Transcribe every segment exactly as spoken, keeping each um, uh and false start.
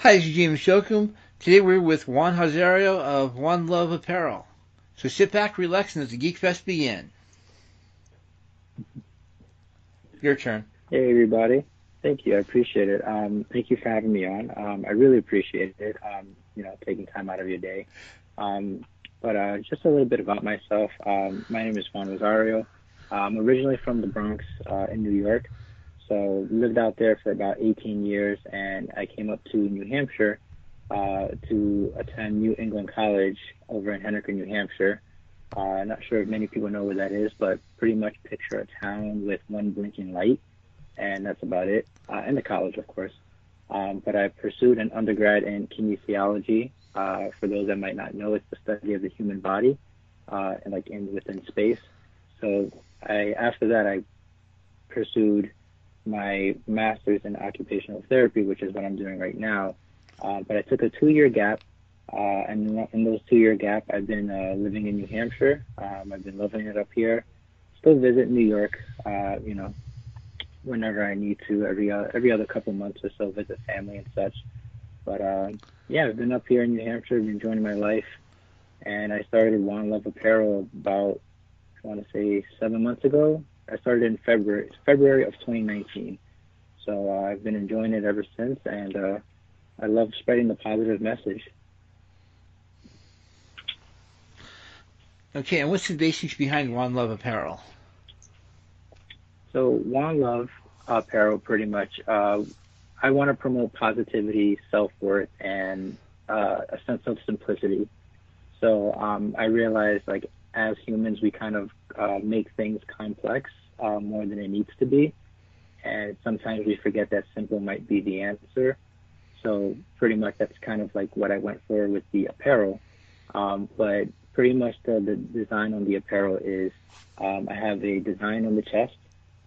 Hi, this is James Shokum. Today we're with Juan Rosario of Juan Love Apparel. So sit back, relax, and let the GeekFest begin. Your turn. Hey, everybody. Thank you. I appreciate it. Um, thank you for having me on. Um, I really appreciate it, um, you know, taking time out of your day. Um, but uh, just a little bit about myself. Um, my name is Juan Rosario. I'm originally from the Bronx uh, in New York. So lived out there for about eighteen years, and I came up to New Hampshire uh, to attend New England College over in Hanover, New Hampshire. Uh, not sure if many people know where that is, but pretty much picture a town with one blinking light, and that's about it. Uh, and the college, of course. Um, but I pursued an undergrad in kinesiology. Uh, for those that might not know, it's the study of the human body, uh, and like in within space. So I after that I pursued my master's in occupational therapy, which is what I'm doing right now. Uh, but I took a two-year gap, uh, and in those two-year gap, I've been uh, living in New Hampshire. Um, I've been loving it up here. Still visit New York, uh, you know, whenever I need to, every uh, every other couple months or so, visit family and such. But uh, yeah, I've been up here in New Hampshire, been enjoying my life, and I started Juan Love Apparel about, I want to say, seven months ago. I started in February, February of twenty nineteen. So uh, I've been enjoying it ever since, and uh, I love spreading the positive message. Okay, and what's the basics behind Juan Love Apparel? So Juan Love Apparel, pretty much, uh, I want to promote positivity, self-worth, and uh, a sense of simplicity. So um, I realized, like, as humans, we kind of uh, make things complex uh, more than it needs to be. And sometimes we forget that simple might be the answer. So pretty much that's kind of like what I went for with the apparel. Um, but pretty much the, the design on the apparel is um, I have a design on the chest,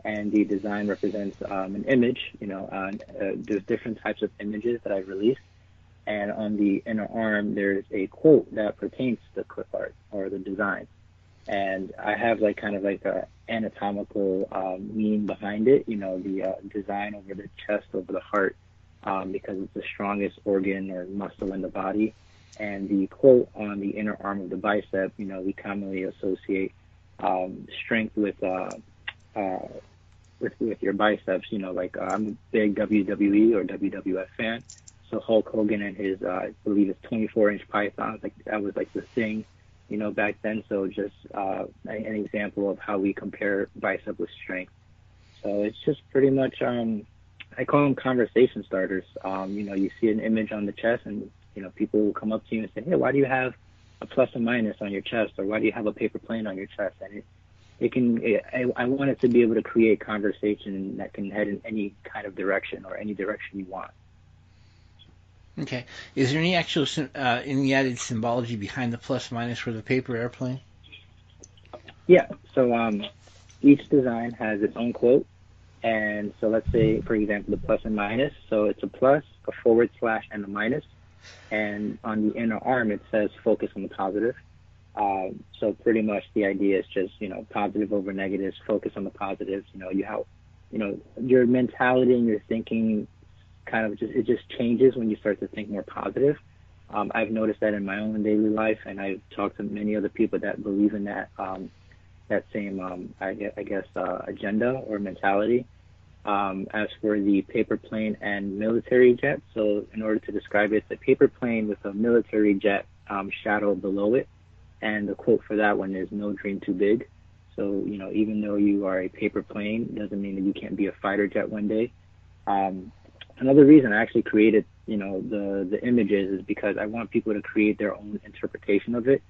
and the design represents um, an image. You know, uh, uh, there's different types of images that I release. And on the inner arm, there's a quote that pertains to the clip art or the design. And I have like kind of like a anatomical um, mean behind it, you know, the uh, design over the chest, over the heart, um, because it's the strongest organ or muscle in the body. And the quote on the inner arm of the bicep, you know, we commonly associate um, strength with, uh, uh, with with your biceps. You know, like uh, I'm a big W W E or W W F fan. So Hulk Hogan and his, uh, I believe, his twenty-four inch pythons, like that was like the thing, you know, back then. So just uh, an example of how we compare bicep with strength. So it's just pretty much, um, I call them conversation starters. Um, you know, you see an image on the chest, and you know, people will come up to you and say, "Hey, why do you have a plus and minus on your chest, or why do you have a paper plane on your chest?" And it, it can, it, I, I wanted to be able to create conversation that can head in any kind of direction or any direction you want. Okay. Is there any actual uh, any added symbology behind the plus minus for the paper airplane? Yeah. So um, each design has its own quote. And so let's say, for example, the plus and minus. So it's a plus, a forward slash, and a minus. And on the inner arm, it says focus on the positive. Uh, so pretty much the idea is just, you know, positive over negatives, focus on the positives. You know, you have, you know, your mentality and your thinking kind of just, it just changes when you start to think more positive. Um, I've noticed that in my own daily life, and I've talked to many other people that believe in that um, that same, um, I, I guess, uh, agenda or mentality. Um, as for the paper plane and military jet, so in order to describe it, it's a paper plane with a military jet um, shadow below it, and the quote for that one is "No dream too big." So you know, even though you are a paper plane, doesn't mean that you can't be a fighter jet one day. Um, Another reason I actually created, you know, the, the images is because I want people to create their own interpretation of it.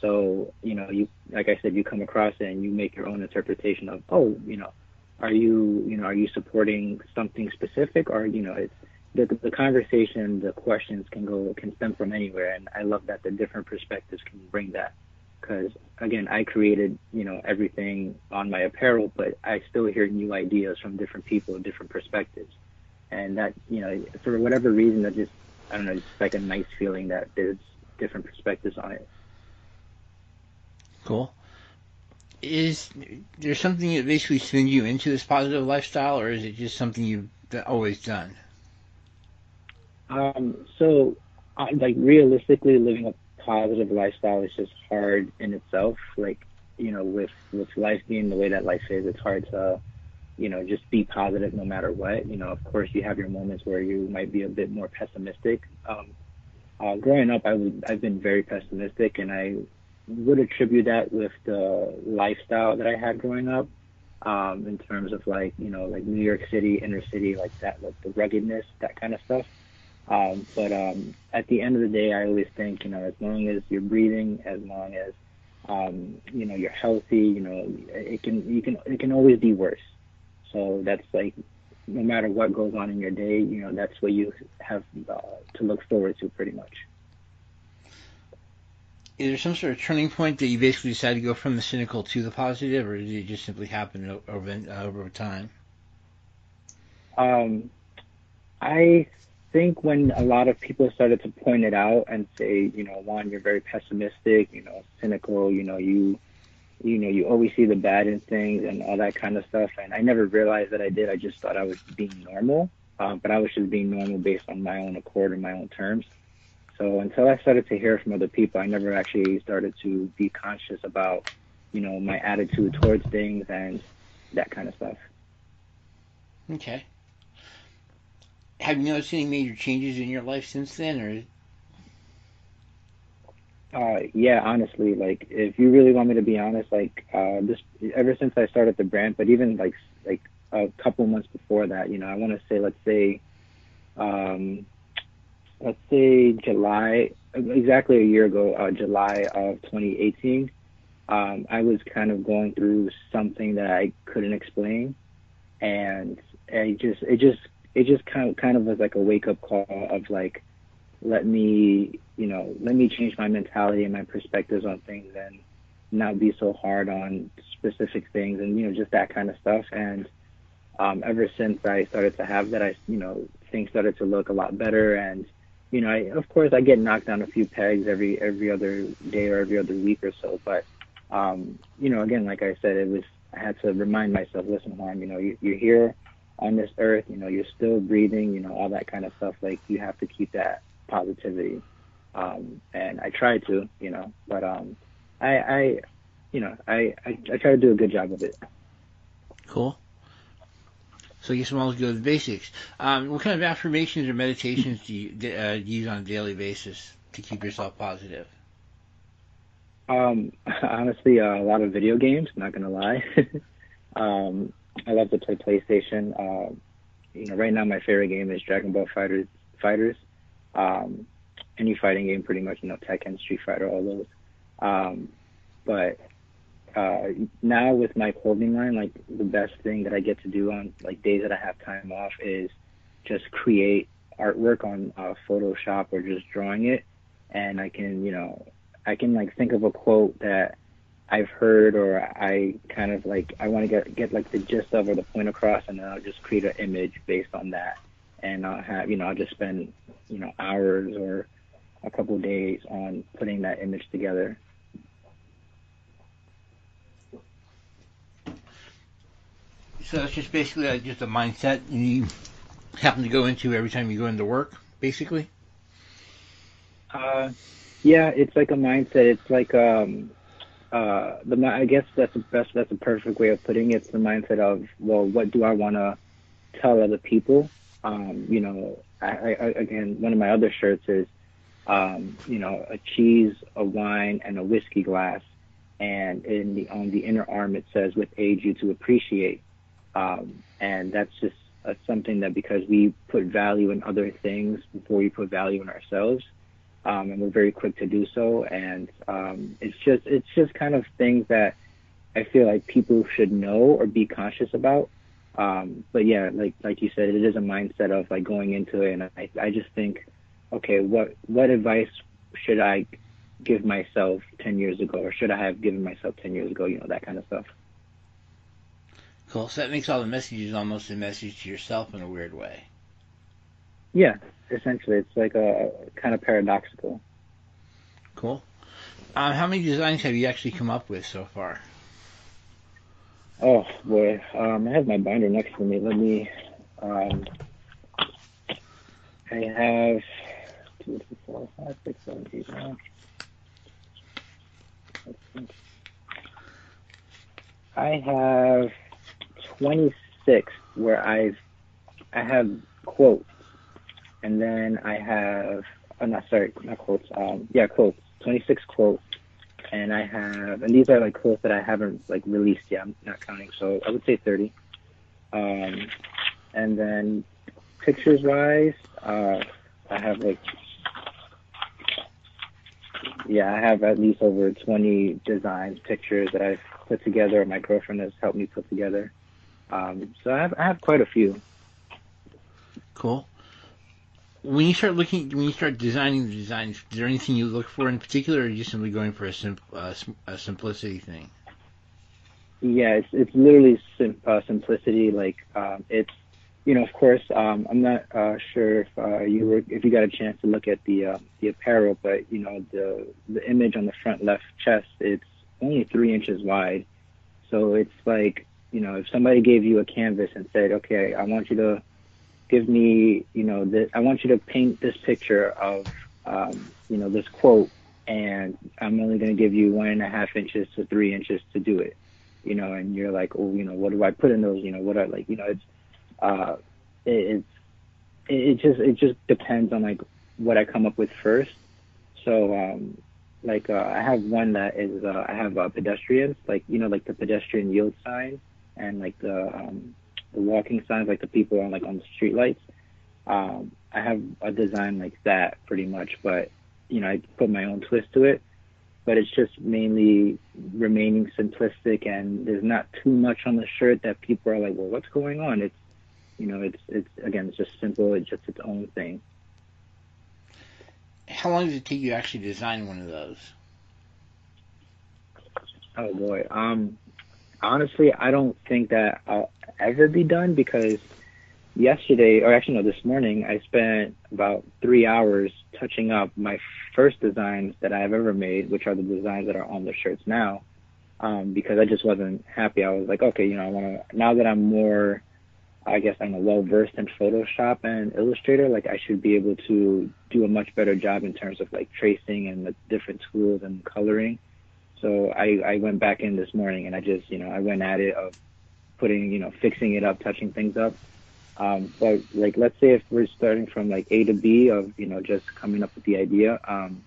So, you know, you, like I said, you come across it and you make your own interpretation of, oh, you know, are you, you know, are you supporting something specific, or, you know, it's the, the conversation, the questions can go, can stem from anywhere. And I love that the different perspectives can bring that, because again, I created, you know, everything on my apparel, but I still hear new ideas from different people, different perspectives. And that, you know, for whatever reason, that just, I don't know, it's like a nice feeling that there's different perspectives on it. Cool. Is there something that basically spins you into this positive lifestyle, or is it just something you've always done? Um, so, uh, like, realistically, living a positive lifestyle is just hard in itself. Like, you know, with, with life being the way that life is, it's hard to, you know, just be positive no matter what. You know, of course, you have your moments where you might be a bit more pessimistic. Um, uh, growing up, I would, I've been very pessimistic, and I would attribute that with the lifestyle that I had growing up. Um, in terms of, like, you know, like New York City, inner city, like that, like the ruggedness, that kind of stuff. Um, but um, at the end of the day, I always think, you know, as long as you're breathing, as long as, um, you know, you're healthy, you know, it can, you can, it can always be worse. So that's, like, no matter what goes on in your day, you know, that's what you have uh, to look forward to pretty much. Is there some sort of turning point that you basically decided to go from the cynical to the positive, or did it just simply happen over uh, over time? Um, I think when a lot of people started to point it out and say, you know, Juan, you're very pessimistic, you know, cynical, you know, you, you know, you always see the bad in things and all that kind of stuff. And I never realized that I did. I just thought I was being normal, um, but I was just being normal based on my own accord and my own terms. So until I started to hear from other people, I never actually started to be conscious about, you know, my attitude towards things and that kind of stuff. Okay. Have you noticed any major changes in your life since then? Or? Uh, yeah, honestly, like, if you really want me to be honest, like, uh, this, ever since I started the brand, but even, like, like a couple months before that, you know, I want to say, let's say... Um, let's say July, exactly a year ago, uh, July of twenty eighteen, um, I was kind of going through something that I couldn't explain. And I just, it just, it just kind of, kind of was like a wake up call of, like, let me, you know, let me change my mentality and my perspectives on things and not be so hard on specific things and, you know, just that kind of stuff. And, um, ever since I started to have that, I, you know, things started to look a lot better. And, you know, I, of course, I get knocked down a few pegs every every other day or every other week or so. But, um, you know, again, like I said, it was, I had to remind myself, listen, Juan, you know, you, you're here on this earth, you know, you're still breathing, you know, all that kind of stuff. Like, you have to keep that positivity. Um, and I try to, you know, but um, I, I, you know, I, I, I try to do a good job of it. Cool. So I guess we'll always go to the basics. Um, what kind of affirmations or meditations do you uh, use on a daily basis to keep yourself positive? Um, honestly, uh, a lot of video games, not going to lie. um, I love to play PlayStation. Uh, you know, right now my favorite game is Dragon Ball FighterZ, FighterZ. Um, any fighting game pretty much, you know, Tekken, Street Fighter, all those. Um, but... Uh, now with my clothing line, like, the best thing that I get to do on, like, days that I have time off is just create artwork on uh, Photoshop or just drawing it. And I can, you know, I can, like, think of a quote that I've heard or I kind of, like, I want to get, get like the gist of or the point across, and then I'll just create an image based on that. And I'll have, you know, I'll just spend, you know, hours or a couple of days on putting that image together. So it's just basically uh, just a mindset you happen to go into every time you go into work, basically? Uh, yeah, it's like a mindset. It's like, um, uh, the, I guess that's the best, that's a perfect way of putting it. It's the mindset of, well, what do I want to tell other people? Um, you know, I, I, again, one of my other shirts is, um, you know, a cheese, a wine, and a whiskey glass. And in the, on the inner arm, it says, with age, you to appreciate. Um, and that's just uh, something that, because we put value in other things before we put value in ourselves, um, and we're very quick to do so. And um, it's just it's just kind of things that I feel like people should know or be conscious about. Um, but yeah, like like you said, it is a mindset of, like, going into it. And I I just think, okay, what what advice should I give myself ten years ago, or should I have given myself ten years ago? You know, that kind of stuff. Cool. So that makes all the messages almost a message to yourself in a weird way. Yeah, essentially. It's like a kind of paradoxical. Cool. Um, how many designs have you actually come up with so far? Oh, boy. Um, I have my binder next to me. Let me um, I have two, three, four, five, six, seven, eight, nine. I have twenty-six where I've I have quotes, and then I have oh not sorry not quotes um yeah quotes twenty-six quotes, and I have and these are like quotes that I haven't like released yet. I'm not counting, so I would say thirty. Um, and then pictures wise, uh, I have like yeah I have at least over twenty designs pictures that I've put together, or my girlfriend has helped me put together. Um, so I have I have quite a few. Cool. When you start looking, when you start designing the designs, is there anything you look for in particular, or are you simply going for a, sim, uh, a simplicity thing? Yeah, it's it's literally sim, uh, simplicity. Like um, it's, you know, of course, um, I'm not uh, sure if uh, you were if you got a chance to look at the uh, the apparel, but you know the the image on the front left chest, it's only three inches wide, so it's like, you know, if somebody gave you a canvas and said, okay, I want you to give me, you know, this, I want you to paint this picture of, um, you know, this quote, and I'm only going to give you one and a half inches to three inches to do it, you know, and you're like, oh, you know, what do I put in those, you know, what I like, you know, it's, uh, it, it's, it just, it just depends on like what I come up with first. So, um, like, uh, I have one that is, uh, I have, uh, pedestrians, like, you know, like the pedestrian yield sign and like the, um, the walking signs, like the people on, like on the street lights. Um, I have a design like that pretty much, but, you know, I put my own twist to it, but it's just mainly remaining simplistic, and there's not too much on the shirt that people are like, well, what's going on? It's, you know, it's, it's, again, it's just simple. It's just its own thing. How long did it take you to actually design one of those? Oh boy. Um, honestly, I don't think that I'll ever be done, because yesterday, or actually no, this morning, I spent about three hours touching up my first designs that I've ever made, which are the designs that are on the shirts now, um, because I just wasn't happy. I was like, okay, you know, I want to, now that I'm more, I guess I'm well versed in Photoshop and Illustrator, like I should be able to do a much better job in terms of like tracing and the different tools and coloring. So I, I went back in this morning and I just, you know, I went at it of putting, you know, fixing it up, touching things up. Um, but like, let's say if we're starting from like A to B of, you know, just coming up with the idea, um,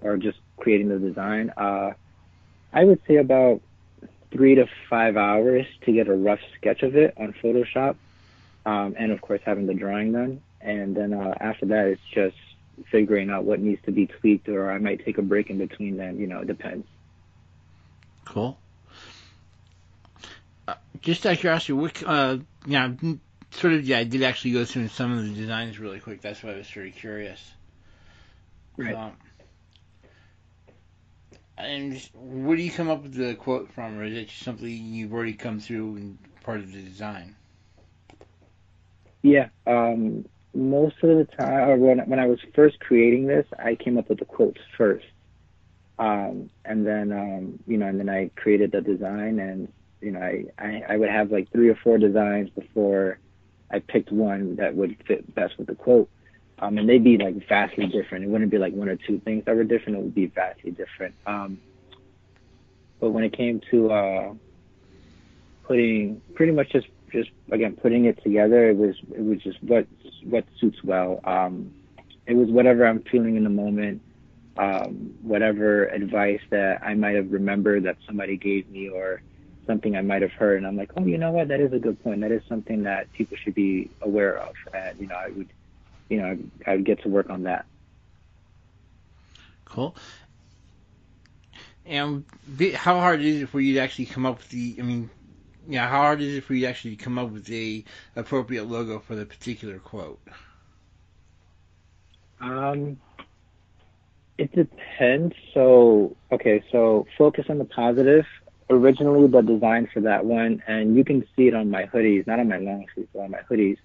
or just creating the design, uh, I would say about three to five hours to get a rough sketch of it on Photoshop, um, and of course having the drawing done. And then uh, after that, it's just figuring out what needs to be tweaked, or I might take a break in between then, you know, it depends. Cool. Uh, just out of curiosity, what, uh, yeah, sort of, yeah, I did actually go through some of the designs really quick. That's why I was very curious. Right. Um, And just, where do you come up with the quote from, or is it just something you've already come through and part of the design? Yeah, um, most of the time, or when, when I was first creating this, I came up with the quotes first. Um, and then, um, you know, and then I created the design, and, you know, I, I, I would have like three or four designs before I picked one that would fit best with the quote. Um, and they'd be like vastly different. It wouldn't be like one or two things that were different. It would be vastly different. Um, but when it came to uh, putting, pretty much just, just again putting it together, it was it was just what what suits well. Um, it was whatever I'm feeling in the moment, um, whatever advice that I might have remembered that somebody gave me, or something I might have heard, and I'm like, oh, you know what? That is a good point. That is something that people should be aware of, and you know, I would. You know, I would get to work on that. Cool. And how hard is it for you to actually come up with the, I mean, yeah, how hard is it for you to actually come up with the appropriate logo for the particular quote? Um, it depends. So, okay, so focus on the positive. Originally, the design for that one, and you can see it on my hoodies, not on my long sleeves, but on my hoodies.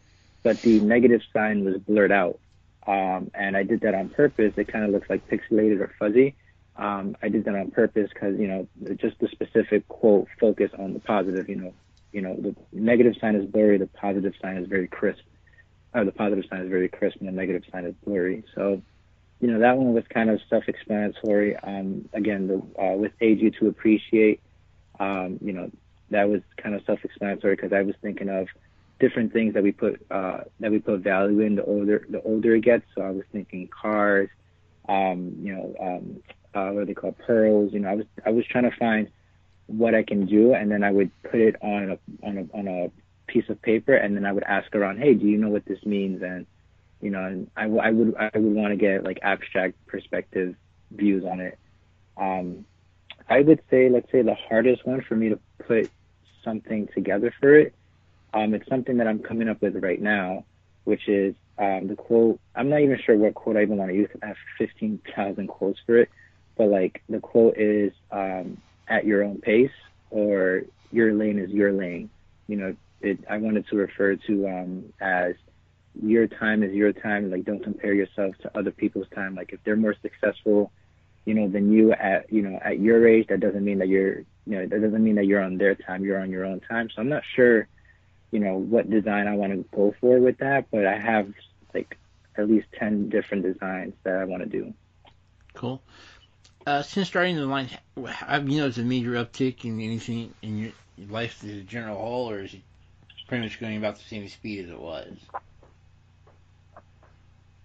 But the negative sign was blurred out, um, and I did that on purpose. It kind of looks like pixelated or fuzzy. Um, I did that on purpose because, you know, just the specific quote, focus on the positive. You know, you know the negative sign is blurry, the positive sign is very crisp. or the positive sign is very crisp and the negative sign is blurry. So, you know, that one was kind of self-explanatory. Um, again, the, uh, with Aid You to Appreciate, um, you know, that was kind of self-explanatory because I was thinking of different things that we put uh, that we put value in the older the older it gets. So I was thinking cars, um, you know, um, uh, what do they call pearls? You know, I was I was trying to find what I can do, and then I would put it on a on a on a piece of paper, and then I would ask around, hey, do you know what this means? And you know, and I, I would I would want to get like abstract perspective views on it. Um, I would say, let's say the hardest one for me to put something together for it. Um, it's something that I'm coming up with right now, which is um, the quote. I'm not even sure what quote I even want to use. I have fifteen thousand quotes for it. But, like, the quote is um, at your own pace, or your lane is your lane. You know, it, I wanted to refer to um, as your time is your time. Like, don't compare yourself to other people's time. Like, if they're more successful, you know, than you at, you know, at your age, that doesn't mean that you're, you know, that doesn't mean that you're on their time. You're on your own time. So I'm not sure, you know, what design I want to go for with that, but I have like at least ten different designs that I want to do. Cool. Uh, since starting the line, I've you know, it's a major uptick in anything in your life as a general whole, or is it pretty much going about the same speed as it was?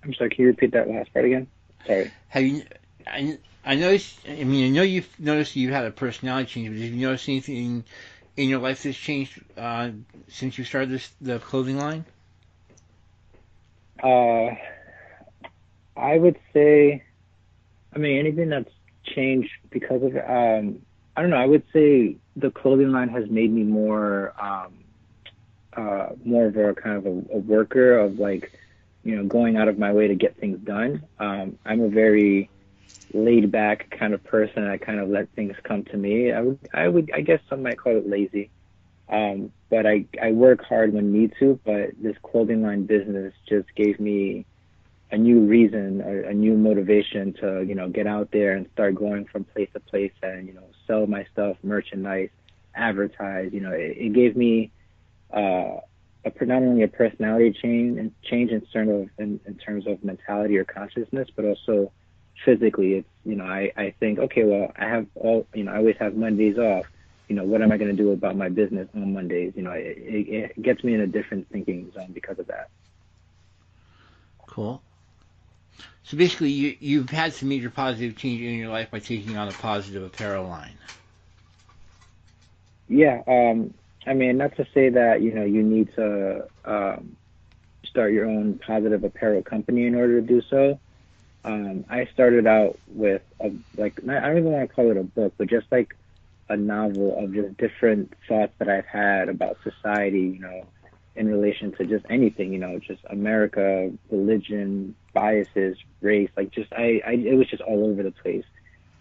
I'm sorry, can you repeat that last part again? Sorry. Have you? I I noticed. I mean, I know you've noticed you've had a personality change, but have you noticed anything in your life that's changed uh, since you started this, the clothing line? Uh, I would say, I mean, anything that's changed because of, um, I don't know, I would say the clothing line has made me more, um, uh, more of a kind of a, a worker of, like, you know, going out of my way to get things done. Um, I'm a very laid back kind of person. I kind of let things come to me. I would, I would, I guess some might call it lazy. Um, but I, I work hard when need to, but this clothing line business just gave me a new reason, a, a new motivation to, you know, get out there and start going from place to place and, you know, sell my stuff, merchandise, advertise. You know, it, it gave me, uh, a predominantly a personality change and change in terms of, in, in terms of mentality or consciousness, but also physically. It's, you know, I, I think, okay, well, I have all, you know, I always have Mondays off. You know, what am I going to do about my business on Mondays? You know, it, it, it gets me in a different thinking zone because of that. Cool. So basically, you, you've had some major positive change in your life by taking on a positive apparel line. Yeah. Um, I mean, not to say that, you know, you need to um, start your own positive apparel company in order to do so. Um, I started out with a, like, I don't even want to call it a book, but just like a novel of just different thoughts that I've had about society, you know, in relation to just anything, you know, just America, religion, biases, race, like just, I, I it was just all over the place.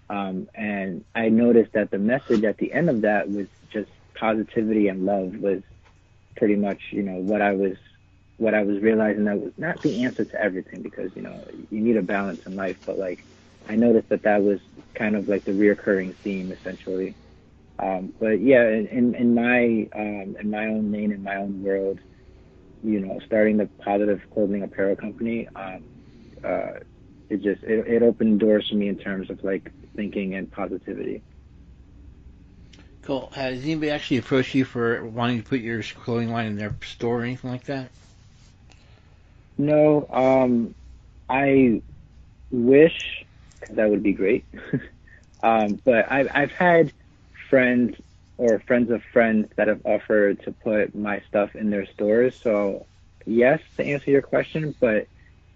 Um, and I noticed that the message at the end of that was just positivity and love was pretty much, you know, what I was what I was realizing that was not the answer to everything, because, you know, you need a balance in life. But, like, I noticed that that was kind of like the reoccurring theme, essentially. Um, but yeah, in, in my, um, in my own lane, in my own world, you know, starting the positive clothing apparel company, um, uh, it just, it, it opened doors for me in terms of like thinking and positivity. Cool. Has anybody actually approached you for wanting to put your clothing line in their store or anything like that? No, um, I wish, because that would be great. um, but I've, I've had friends or friends of friends that have offered to put my stuff in their stores. So yes, to answer your question, but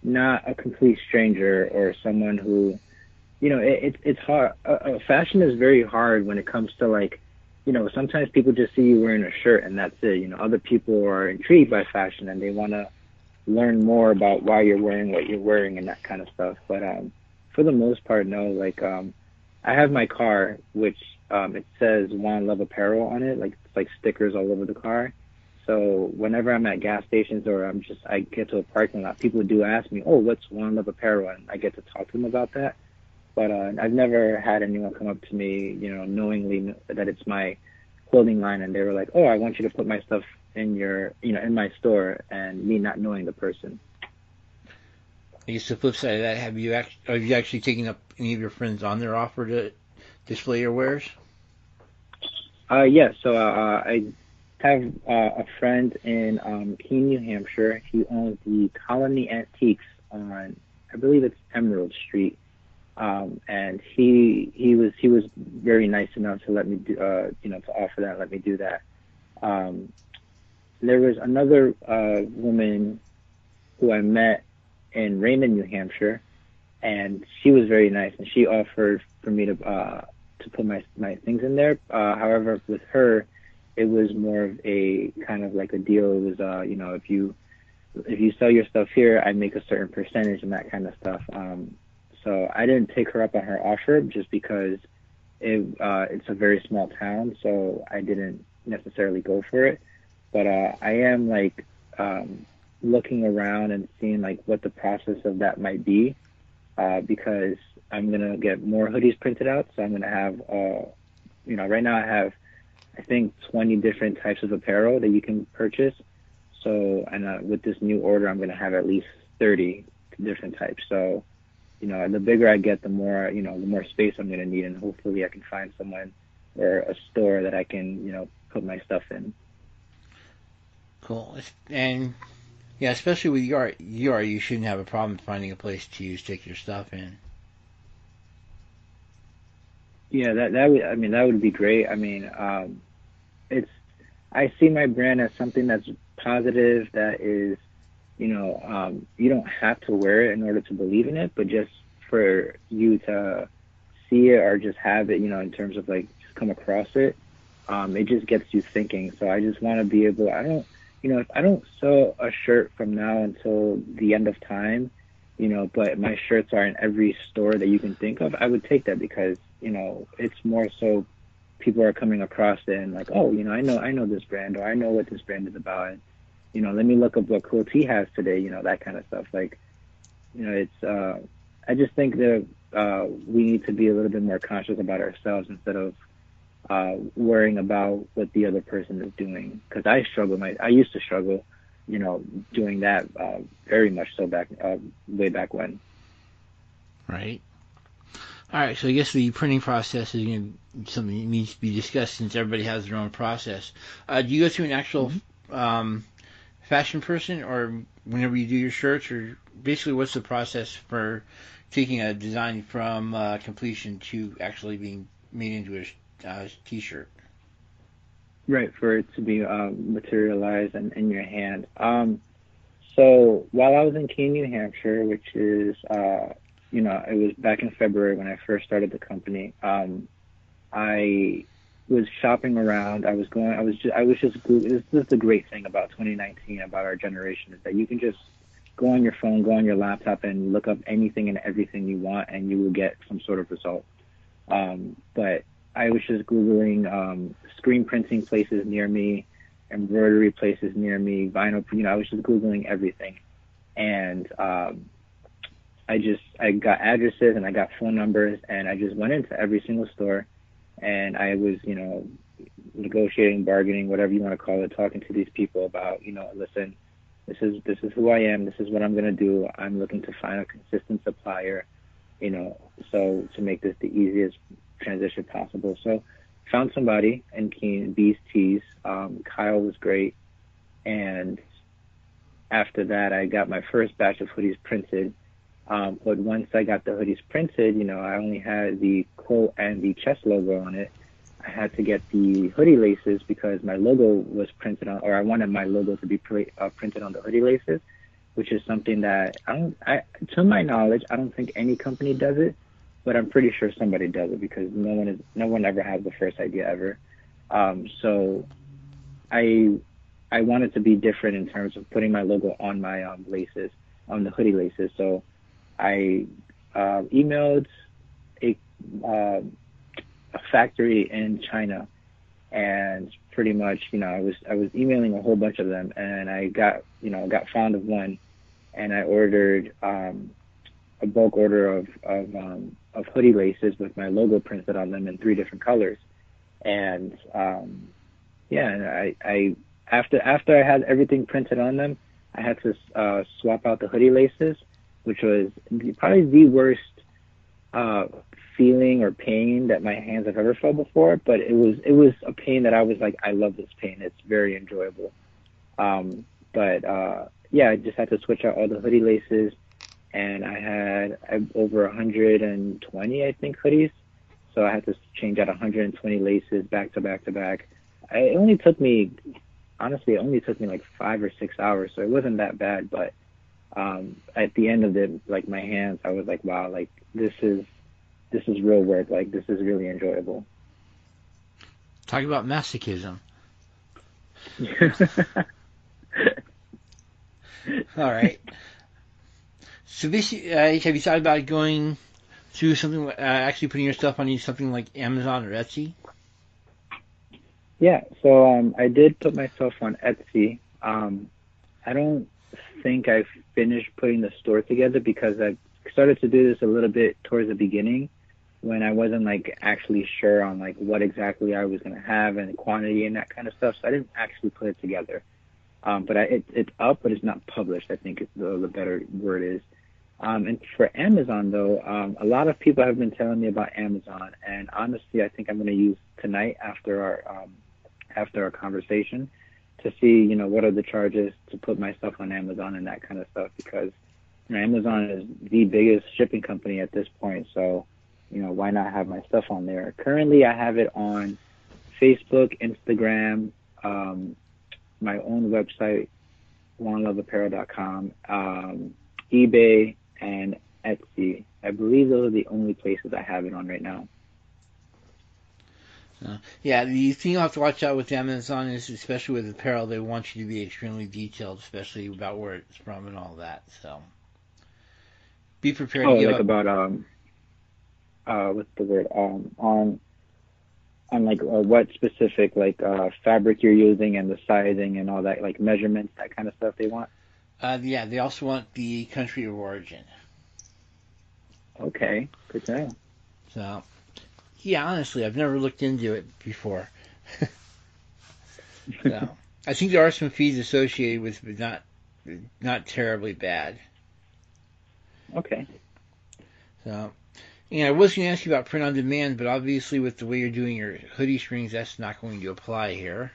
not a complete stranger or someone who, you know, it, it, it's hard. Uh, fashion is very hard when it comes to, like, you know, sometimes people just see you wearing a shirt and that's it. You know, other people are intrigued by fashion and they want to learn more about why you're wearing what you're wearing and that kind of stuff. But um, for the most part, no. Like, um, I have my car, which um, it says Juan Love Apparel on it. Like, it's like stickers all over the car. So whenever I'm at gas stations or I'm just, I get to a parking lot, people do ask me, oh, what's Juan Love Apparel? And I get to talk to them about that. But uh, I've never had anyone come up to me, you know, knowingly that it's my clothing line. And they were like, oh, I want you to put my stuff in your, you know, in my store, and me not knowing the person. I guess the flip side of that, have you actually, are you actually taking up any of your friends on their offer to display your wares? Uh, yeah, so uh, I have uh, a friend in um, Keene, New Hampshire. He owns the Colony Antiques on, I believe it's Emerald Street. Um, and he he was he was very nice enough to let me do, uh, you know, to offer that, let me do that. Um, there was another uh, woman who I met in Raymond, New Hampshire, and she was very nice, and she offered for me to uh, to put my my things in there. Uh, however, with her, it was more of a kind of like a deal. It was uh, you know, if you if you sell your stuff here, I make a certain percentage and that kind of stuff. Um, So I didn't take her up on her offer just because it, uh, it's a very small town, so I didn't necessarily go for it. But uh, I am like um, looking around and seeing like what the process of that might be, uh, because I'm gonna get more hoodies printed out. So I'm gonna have, uh, you know, right now I have I think twenty different types of apparel that you can purchase. So and uh, with this new order, I'm gonna have at least thirty different types. So. You know, the bigger I get, the more, you know, the more space I'm going to need. And hopefully I can find someone or a store that I can, you know, put my stuff in. Cool. And, yeah, especially with your art, your art, you shouldn't have a problem finding a place to use, take your stuff in. Yeah, that, that would, I mean, that would be great. I mean, um, it's, I see my brand as something that's positive, that is, you know, um, you don't have to wear it in order to believe in it, but just for you to see it or just have it, you know, in terms of like just come across it, um, it just gets you thinking. So I just want to be able, I don't, you know, if I don't sew a shirt from now until the end of time, you know, but my shirts are in every store that you can think of, I would take that because, you know, it's more so people are coming across it and like, oh, you know, I know, I know this brand, or I know what this brand is about. And, you know, let me look up what quotes he has today, you know, that kind of stuff. Like, you know, it's, uh, I just think that uh, we need to be a little bit more conscious about ourselves instead of uh, worrying about what the other person is doing. Because I struggle, my, I used to struggle, you know, doing that uh, very much so back, uh, way back when. Right. All right, so I guess the printing process is going to something that needs to be discussed since everybody has their own process. Uh, do you go through an actual... Mm-hmm. um, fashion person, or whenever you do your shirts, or basically what's the process for taking a design from uh, completion to actually being made into a uh, t-shirt? Right, for it to be um, materialized and in your hand. Um, so while I was in Keene, New Hampshire, which is, uh, you know, it was back in February when I first started the company, um, I... was shopping around. I was going, I was just, I was just, this is the great thing about twenty nineteen, about our generation, is that you can just go on your phone, go on your laptop and look up anything and everything you want and you will get some sort of result. Um, but I was just Googling um, screen printing places near me, embroidery places near me, vinyl, you know, I was just Googling everything. And um, I just, I got addresses and I got phone numbers and I just went into every single store. And I was, you know, negotiating, bargaining, whatever you want to call it, talking to these people about, you know, listen, this is this is who I am. This is what I'm going to do. I'm looking to find a consistent supplier, you know, so to make this the easiest transition possible. So found somebody in Keene, Bees Tees. Um, Kyle was great. And after that, I got my first batch of hoodies printed. Um, but once I got the hoodies printed, you know, I only had the coat and the chest logo on it. I had to get the hoodie laces because my logo was printed on, or I wanted my logo to be pre- uh, printed on the hoodie laces, which is something that I don't, I, to my knowledge, I don't think any company does it, but I'm pretty sure somebody does it because no one is, no one ever has the first idea ever. Um, so I, I wanted to be different in terms of putting my logo on my um, laces, on the hoodie laces. So I uh, emailed a, uh, a factory in China, and pretty much, you know, I was I was emailing a whole bunch of them, and I got, you know, got fond of one, and I ordered um, a bulk order of of, um, of hoodie laces with my logo printed on them in three different colors, and um, yeah, and I I after after I had everything printed on them, I had to uh, swap out the hoodie laces, which was probably the worst uh, feeling or pain that my hands have ever felt before. But it was it was a pain that I was like, I love this pain. It's very enjoyable. Um, but uh, yeah, I just had to switch out all the hoodie laces, and I had over one hundred twenty, I think, hoodies. So I had to change out one hundred twenty laces back to back to back. It only took me, honestly, it only took me like five or six hours, so it wasn't that bad. But um, at the end of it, like my hands, I was like, wow, like this is this is real work. Like this is really enjoyable. Talk about masochism. All right. So this, uh, have you thought about going to something, uh, actually putting your stuff on something like Amazon or Etsy? Yeah, so um, I did put myself on Etsy. Um, I don't think I finished putting the store together because I started to do this a little bit towards the beginning when I wasn't like actually sure on like what exactly I was going to have and quantity and that kind of stuff. So I didn't actually put it together. Um, but I, it, it's up, but it's not published, I think is the, the better word is. Um, and for Amazon, though, um, a lot of people have been telling me about Amazon. And honestly, I think I'm going to use tonight after our um, after our conversation to see, you know, what are the charges to put my stuff on Amazon and that kind of stuff, because you know, Amazon is the biggest shipping company at this point. So, you know, why not have my stuff on there? Currently, I have it on Facebook, Instagram, um, my own website, juan love apparel dot com, um, eBay, and Etsy. I believe those are the only places I have it on right now. Uh, yeah, the thing you'll have to watch out with Amazon is, especially with apparel, they want you to be extremely detailed, especially about where it's from and all that. So be prepared. Oh, to give like up. about um, uh, what's the word um on on like uh, what specific like uh fabric you're using and the sizing and all that, like measurements, that kind of stuff they want. Uh, yeah, they also want the country of origin. Okay, good to know. So. Yeah, honestly, I've never looked into it before. So, I think there are some fees associated with it, but not, not terribly bad. Okay. So, and I was going to ask you about print on demand, but obviously with the way you're doing your hoodie strings, that's not going to apply here.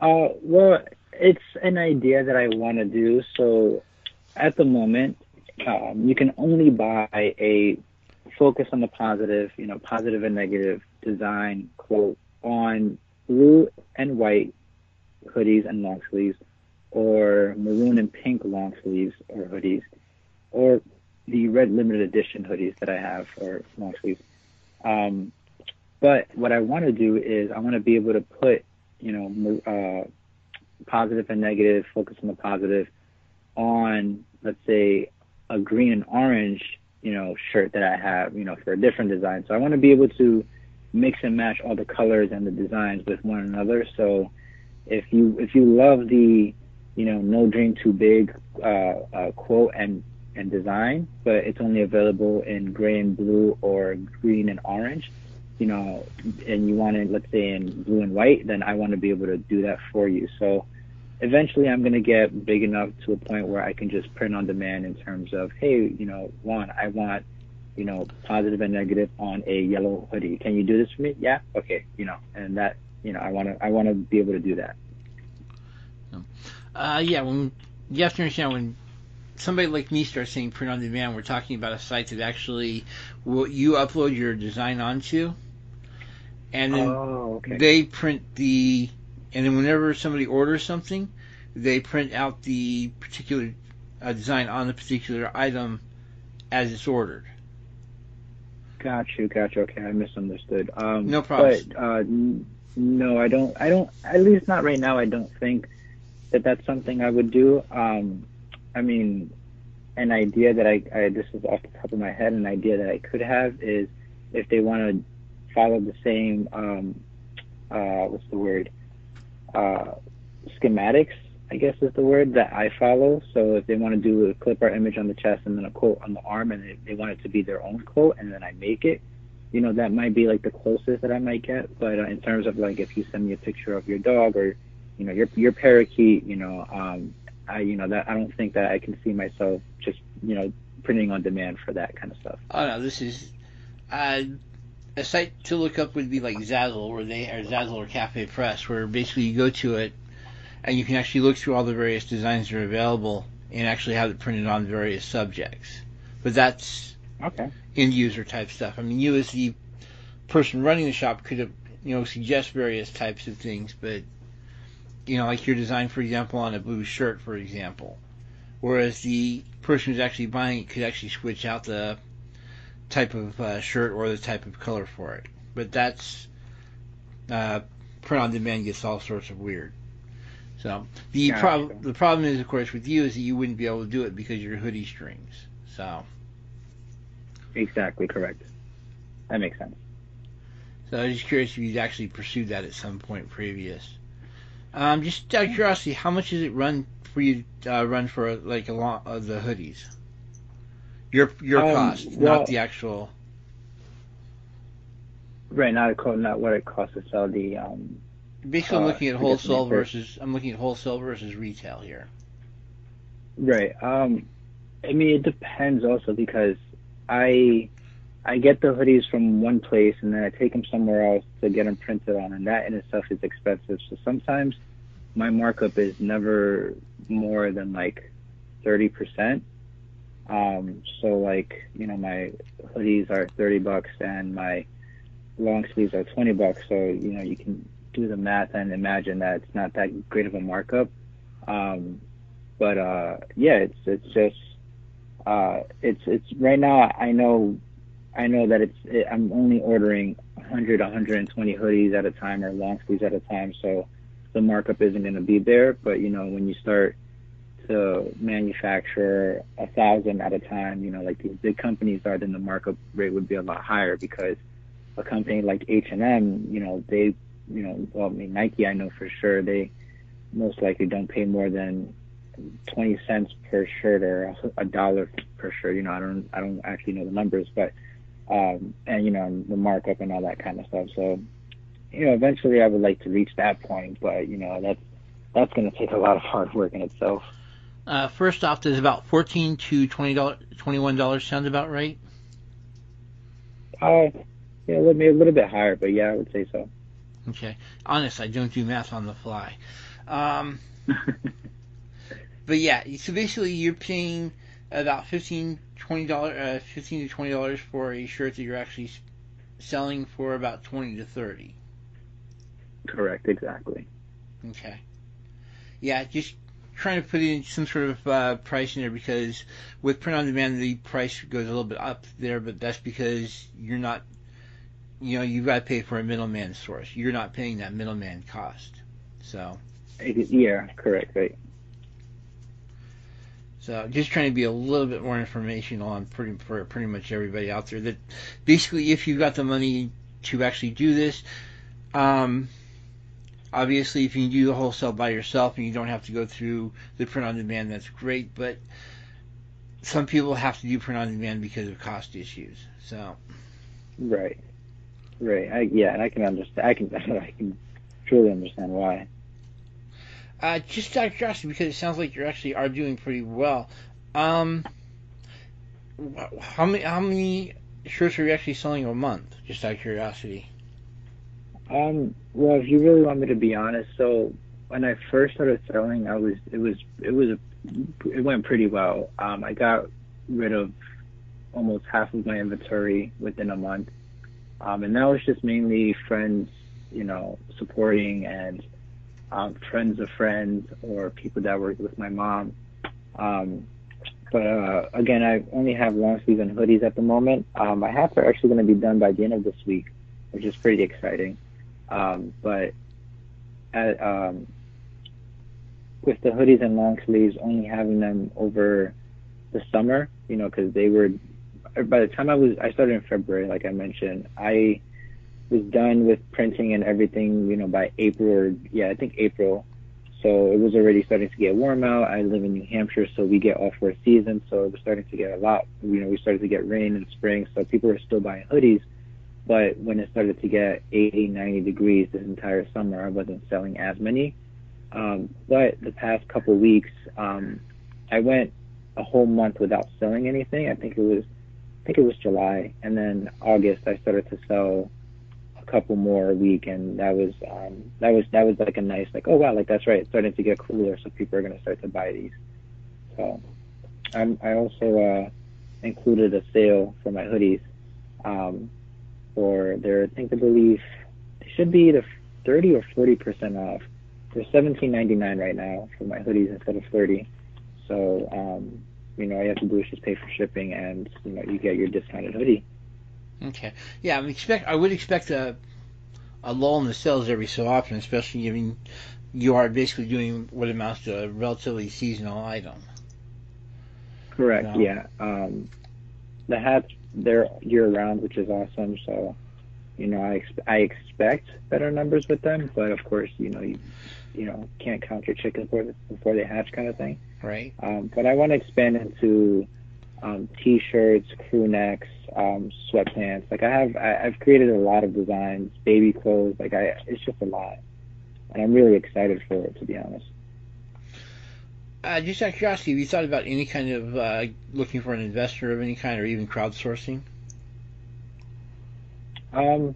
Uh, well, it's an idea that I want to do. So, at the moment, um, you can only buy a focus on the positive, you know, positive and negative design quote on blue and white hoodies and long sleeves, or maroon and pink long sleeves or hoodies, or the red limited edition hoodies that I have or long sleeves. Um, but what I want to do is I want to be able to put, you know, uh, positive and negative, focus on the positive on, let's say, a green and orange, you know, shirt that I have, you know, for a different design. So I want to be able to mix and match all the colors and the designs with one another. So if you if you love the, you know, no dream too big uh, uh, quote and, and design, but it's only available in gray and blue or green and orange, you know, and you want it, let's say, in blue and white, then I want to be able to do that for you. So eventually, I'm going to get big enough to a point where I can just print on demand in terms of, hey, you know, Juan, I want, you know, positive and negative on a yellow hoodie. Can you do this for me? Yeah, okay, you know, and that, you know, I want to, I want to be able to do that. Uh, yeah, when you have to understand, when somebody like me starts saying print on demand, we're talking about a site that actually will, you upload your design onto, and then oh, okay. they print the. And then whenever somebody orders something, they print out the particular uh, design on the particular item as it's ordered. Got you, got you. Okay, I misunderstood. Um, no problem. But uh, n- no, I don't. I don't. At least not right now. I don't think that that's something I would do. Um, I mean, an idea that I, I this is off the top of my head. An idea that I could have is if they want to follow the same. Um, uh, what's the word? Uh, schematics, I guess is the word that I follow. So if they want to do a clip art image on the chest and then a quote on the arm, and they, they want it to be their own quote, and then I make it, you know, that might be like the closest that I might get. But uh, in terms of like, if you send me a picture of your dog or, you know, your your parakeet, you know, um, I, you know, that I don't think that I can see myself just, you know, printing on demand for that kind of stuff. Oh no, this is uh, a site to look up would be like Zazzle, where they or Zazzle or Cafe Press, where basically you go to it and you can actually look through all the various designs that are available and actually have it printed on various subjects. But that's okay. End user type stuff. I mean, you as the person running the shop could, you know, suggest various types of things, but you know, like your design, for example, on a blue shirt, for example, whereas the person who's actually buying it could actually switch out the type of uh, shirt or the type of color for it. But that's uh, print on demand gets all sorts of weird. So the yeah, problem so. the problem is, of course, with you is that you wouldn't be able to do it because your hoodie strings. So exactly correct. That makes sense. So I was just curious if you'd actually pursued that at some point previous. Um, just out of curiosity, how much does it run for you? Uh, run for like a lot of the hoodies. Your your um, cost, well, not the actual. Right, not a not what it costs to sell the. Um, Basically, I'm looking uh, at wholesale versus I'm looking at wholesale versus retail here. Right. Um, I mean, it depends also because I I get the hoodies from one place and then I take them somewhere else to get them printed on, and that in itself is expensive. So sometimes my markup is never more than like thirty percent. Um, so like, you know, my hoodies are thirty bucks and my long sleeves are twenty bucks. So, you know, you can do the math and imagine that it's not that great of a markup. Um, but, uh, yeah, it's, it's just, uh, it's, it's right now I know, I know that it's, it, I'm only ordering one hundred, one hundred twenty hoodies at a time or long sleeves at a time. So the markup isn't going to be there, but you know, when you start to manufacture a thousand at a time, you know, like these big companies are, then the markup rate would be a lot higher because a company like H and M, you know, they, you know, well, I mean, Nike, I know for sure, they most likely don't pay more than twenty cents per shirt or a dollar per shirt. You know, I don't, I don't actually know the numbers, but, um, and, you know, the markup and all that kind of stuff. So, you know, eventually I would like to reach that point, but, you know, that's, that's going to take a lot of hard work in itself. Uh, first off, does about fourteen to twenty dollars, twenty-one dollars sound about right? Uh, yeah, maybe a little bit higher, but yeah, I would say so. Okay. Honest, I don't do math on the fly. Um, but yeah, so basically you're paying about fifteen, twenty dollars, uh, fifteen to twenty dollars for a shirt that you're actually selling for about twenty to thirty. Correct, exactly. Okay. Yeah, just trying to put in some sort of uh, price in there because with print on demand, the price goes a little bit up there, but that's because you're not, you know, you've got to pay for a middleman source. You're not paying that middleman cost. So. Yeah, correct, right. So just trying to be a little bit more informational on pretty, for pretty much everybody out there that basically if you've got the money to actually do this, um, obviously if you can do the wholesale by yourself and you don't have to go through the print on demand, that's great. But some people have to do print on demand because of cost issues. So. Right. Right. I, yeah, and I can understand. I can. I can truly understand why. Uh, just out of curiosity, because it sounds like you actually are doing pretty well. Um, how many how many shirts are you actually selling a month? Just out of curiosity. Um. Well, if you really want me to be honest, so when I first started selling, I was it was it was a, it went pretty well. Um, I got rid of almost half of my inventory within a month, um, and that was just mainly friends, you know, supporting and. Um, friends of friends or people that worked with my mom. Um, but uh, again, I only have long sleeves and hoodies at the moment. Um, my hats are actually going to be done by the end of this week, which is pretty exciting. Um, but at, um, with the hoodies and long sleeves, only having them over the summer, you know, because they were, by the time I was, I started in February, like I mentioned, I was done with printing and everything, you know, by April or yeah, I think April. So it was already starting to get warm out. I live in New Hampshire, so we get all four seasons. So it was starting to get a lot. You know, we started to get rain in spring, so people were still buying hoodies. But when it started to get eighty, ninety degrees this entire summer, I wasn't selling as many. Um, but the past couple weeks, um, I went a whole month without selling anything. I think it was, I think it was July, and then August I started to sell a couple more a week, and that was, um, that was, that was like a nice, like, oh wow, like that's right, it's starting to get cooler, so people are going to start to buy these. So, um, I also uh, included a sale for my hoodies. Um, for their, I think the belief, they should be either thirty or forty percent off. They're seventeen ninety-nine right now for my hoodies instead of thirty. So, um, you know, all you have to do is just pay for shipping, and you know, you get your discounted hoodie. Okay, yeah, I expect I would expect a a lull in the sales every so often, especially given you are basically doing what amounts to a relatively seasonal item. Correct. So. Yeah. Um, the hats, they're year round, which is awesome. So, you know, I ex- I expect better numbers with them, but of course, you know, you you know can't count your chickens before they hatch, kind of thing. Right. Um, but I want to expand into um, t-shirts, crew necks, um, sweatpants. Like I have, I, I've created a lot of designs, baby clothes. Like I, it's just a lot, and I'm really excited for it, to be honest. Uh, just out of curiosity, have you thought about any kind of uh, looking for an investor of any kind, or even crowdsourcing? Um,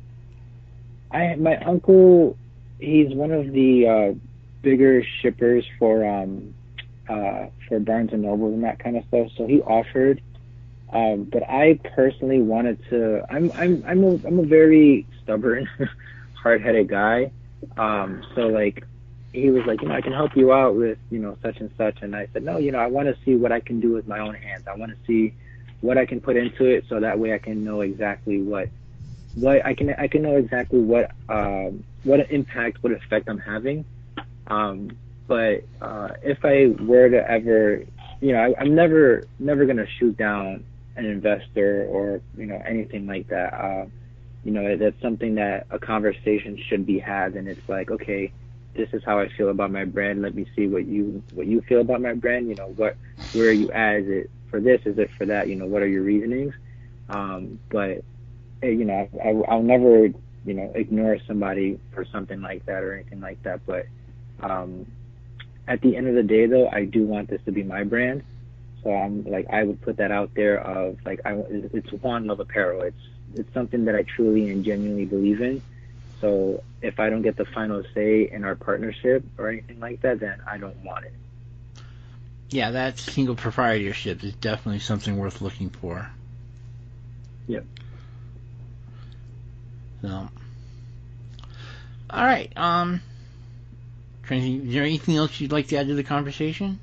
I my uncle, he's one of the uh, bigger shippers for um. Uh, for Barnes and Noble and that kind of stuff. So he offered, um, but I personally wanted to. I'm I'm I'm a I'm a very stubborn, hard-headed guy. Um, so like, he was like, you know, I can help you out with you know such and such, and I said, no, you know, I want to see what I can do with my own hands. I want to see what I can put into it, so that way I can know exactly what what I can I can know exactly what um, what impact, what effect I'm having. Um, But uh, if I were to ever, you know, I, I'm never, never going to shoot down an investor or, you know, anything like that. Uh, you know, that's something that a conversation should be had. And it's like, okay, this is how I feel about my brand. Let me see what you, what you feel about my brand. You know, what, where are you at? Is it for this? Is it for that? You know, what are your reasonings? Um, but, you know, I, I'll never, you know, ignore somebody for something like that or anything like that. But, um, at the end of the day, though, I do want this to be my brand, so I'm like I would put that out there of like I it's Juan Love Apparel. It's it's something that I truly and genuinely believe in. So if I don't get the final say in our partnership or anything like that, then I don't want it. Yeah, that single proprietorship is definitely something worth looking for. Yep. So, all right. Um. Is there anything else you'd like to add to the conversation?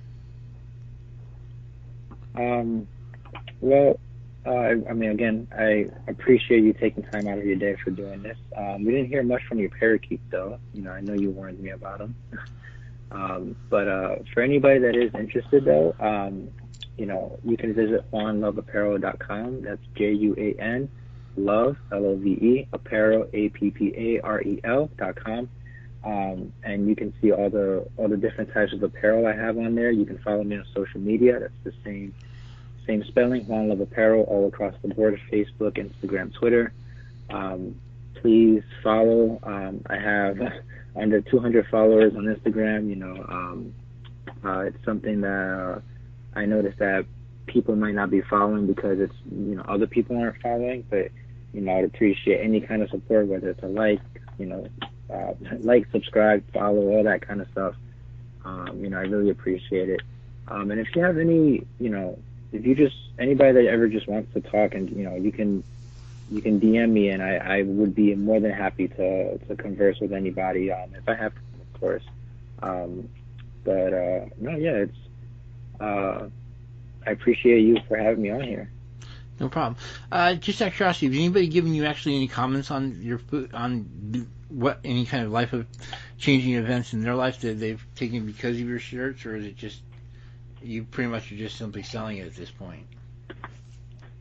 Um, well, uh, I mean, again, I appreciate you taking time out of your day for doing this. Um, we didn't hear much from your parakeet, though. You know, I know you warned me about them. um, but uh, for anybody that is interested, though, um, you know, you can visit juan love apparel dot com. That's J U A N, love, L O V E, apparel, A P P A R E L dot com. Um, and you can see all the all the different types of apparel I have on there. You can follow me on social media. That's the same same spelling, Juan Love Apparel, all across the board: Facebook, Instagram, Twitter. Um, please follow. Um, I have under two hundred followers on Instagram. You know, um, uh, it's something that uh, I noticed that people might not be following because it's you know other people aren't following. But you know, I'd appreciate any kind of support, whether it's a like, you know. Uh, like, subscribe, follow, all that kind of stuff. Um, you know, I really appreciate it. Um, and if you have any, you know, if you just, anybody that ever just wants to talk and, you know, you can, you can D M me and I, I would be more than happy to, to converse with anybody, um, if I have to, of course. Um, but, uh, no, yeah, it's, uh, I appreciate you for having me on here. No problem. Uh, just out of curiosity, has anybody given you actually any comments on your on what any kind of life of changing events in their life that they've taken because of your shirts, or is it just you pretty much are just simply selling it at this point?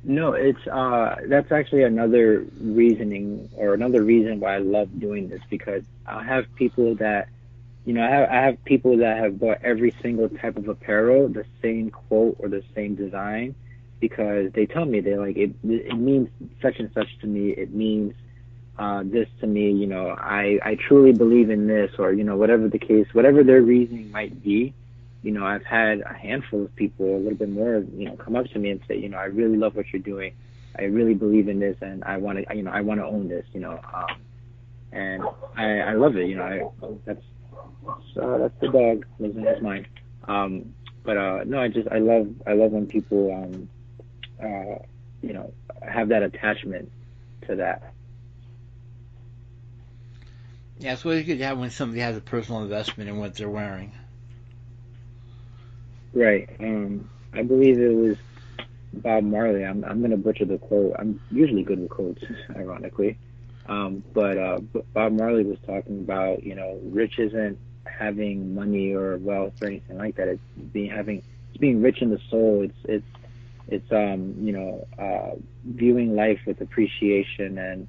No, it's uh, that's actually another reasoning or another reason why I love doing this, because I have people that you know I have I have people that have bought every single type of apparel, the same quote or the same design. Because they tell me, they're like, it, it means such and such to me. It means uh, this to me, you know, I, I truly believe in this, or, you know, whatever the case, whatever their reasoning might be. You know, I've had a handful of people, a little bit more, you know, come up to me and say, you know, I really love what you're doing. I really believe in this, and I want to, you know, I want to own this, you know, um, and I, I love it. You know, I, that's, uh, that's the dog losing his mind. Um, but, uh, no, I just, I love, I love when people, um, uh, you know, have that attachment to that. Yeah, it's really good to have when somebody has a personal investment in what they're wearing. Right. Um, I believe it was Bob Marley. I'm I'm gonna butcher the quote. I'm usually good with quotes, ironically. Um, but uh, Bob Marley was talking about, you know, rich isn't having money or wealth or anything like that. It's being having it's being rich in the soul. It's it's it's um you know uh, viewing life with appreciation, and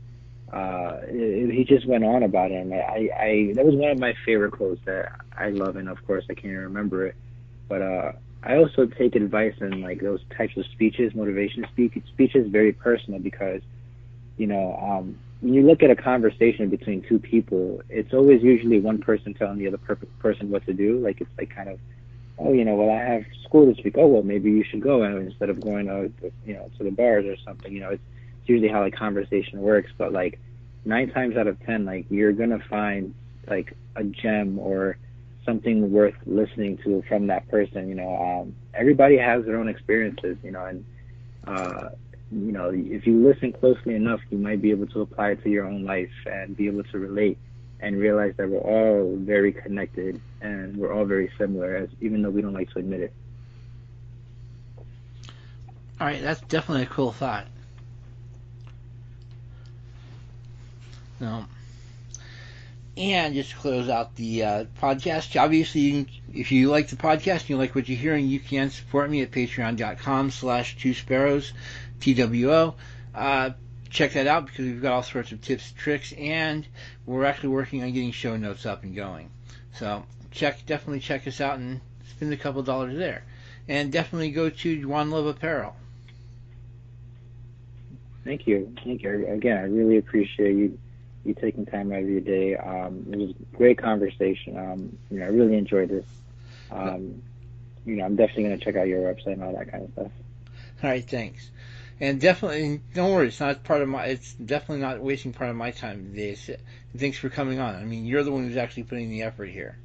uh, it, it, he just went on about it. And I, I, I that was one of my favorite quotes that I love, and of course I can't remember it. But uh, I also take advice in like those types of speeches, motivation speak, speeches, very personal, because, you know, um, when you look at a conversation between two people, it's always usually one person telling the other per person what to do. Like, it's like kind of, oh, you know, well, I have school this week. Oh, well, maybe you should go, and instead of going out, you know, to the bars or something. You know, it's, it's usually how like conversation works. But like nine times out of ten, like you're gonna find like a gem or something worth listening to from that person. You know, um, everybody has their own experiences, you know, and, uh, you know, if you listen closely enough, you might be able to apply it to your own life and be able to relate and realize that we're all very connected and we're all very similar, as even though we don't like to admit it. All right. That's definitely a cool thought. No. And just to close out the uh, podcast, obviously, you can, if you like the podcast and you like what you're hearing, you can support me at patreon.com slash two sparrows, T W O. Uh, check that out, because we've got all sorts of tips, tricks, and we're actually working on getting show notes up and going. So check, definitely check us out and spend a couple dollars there. And definitely go to Juan Love Apparel. Thank you. Thank you. Again, I really appreciate you. You taking time out of your day. Um, it was a great conversation. Um, you know, I really enjoyed this. Um, you know, I'm definitely going to check out your website and all that kind of stuff. All right, thanks. And definitely, don't worry, it's not part of my. It's definitely not wasting part of my time today. It's, thanks for coming on. I mean, you're the one who's actually putting the effort here.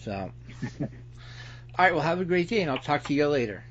So, all right, well, have a great day, and I'll talk to you later.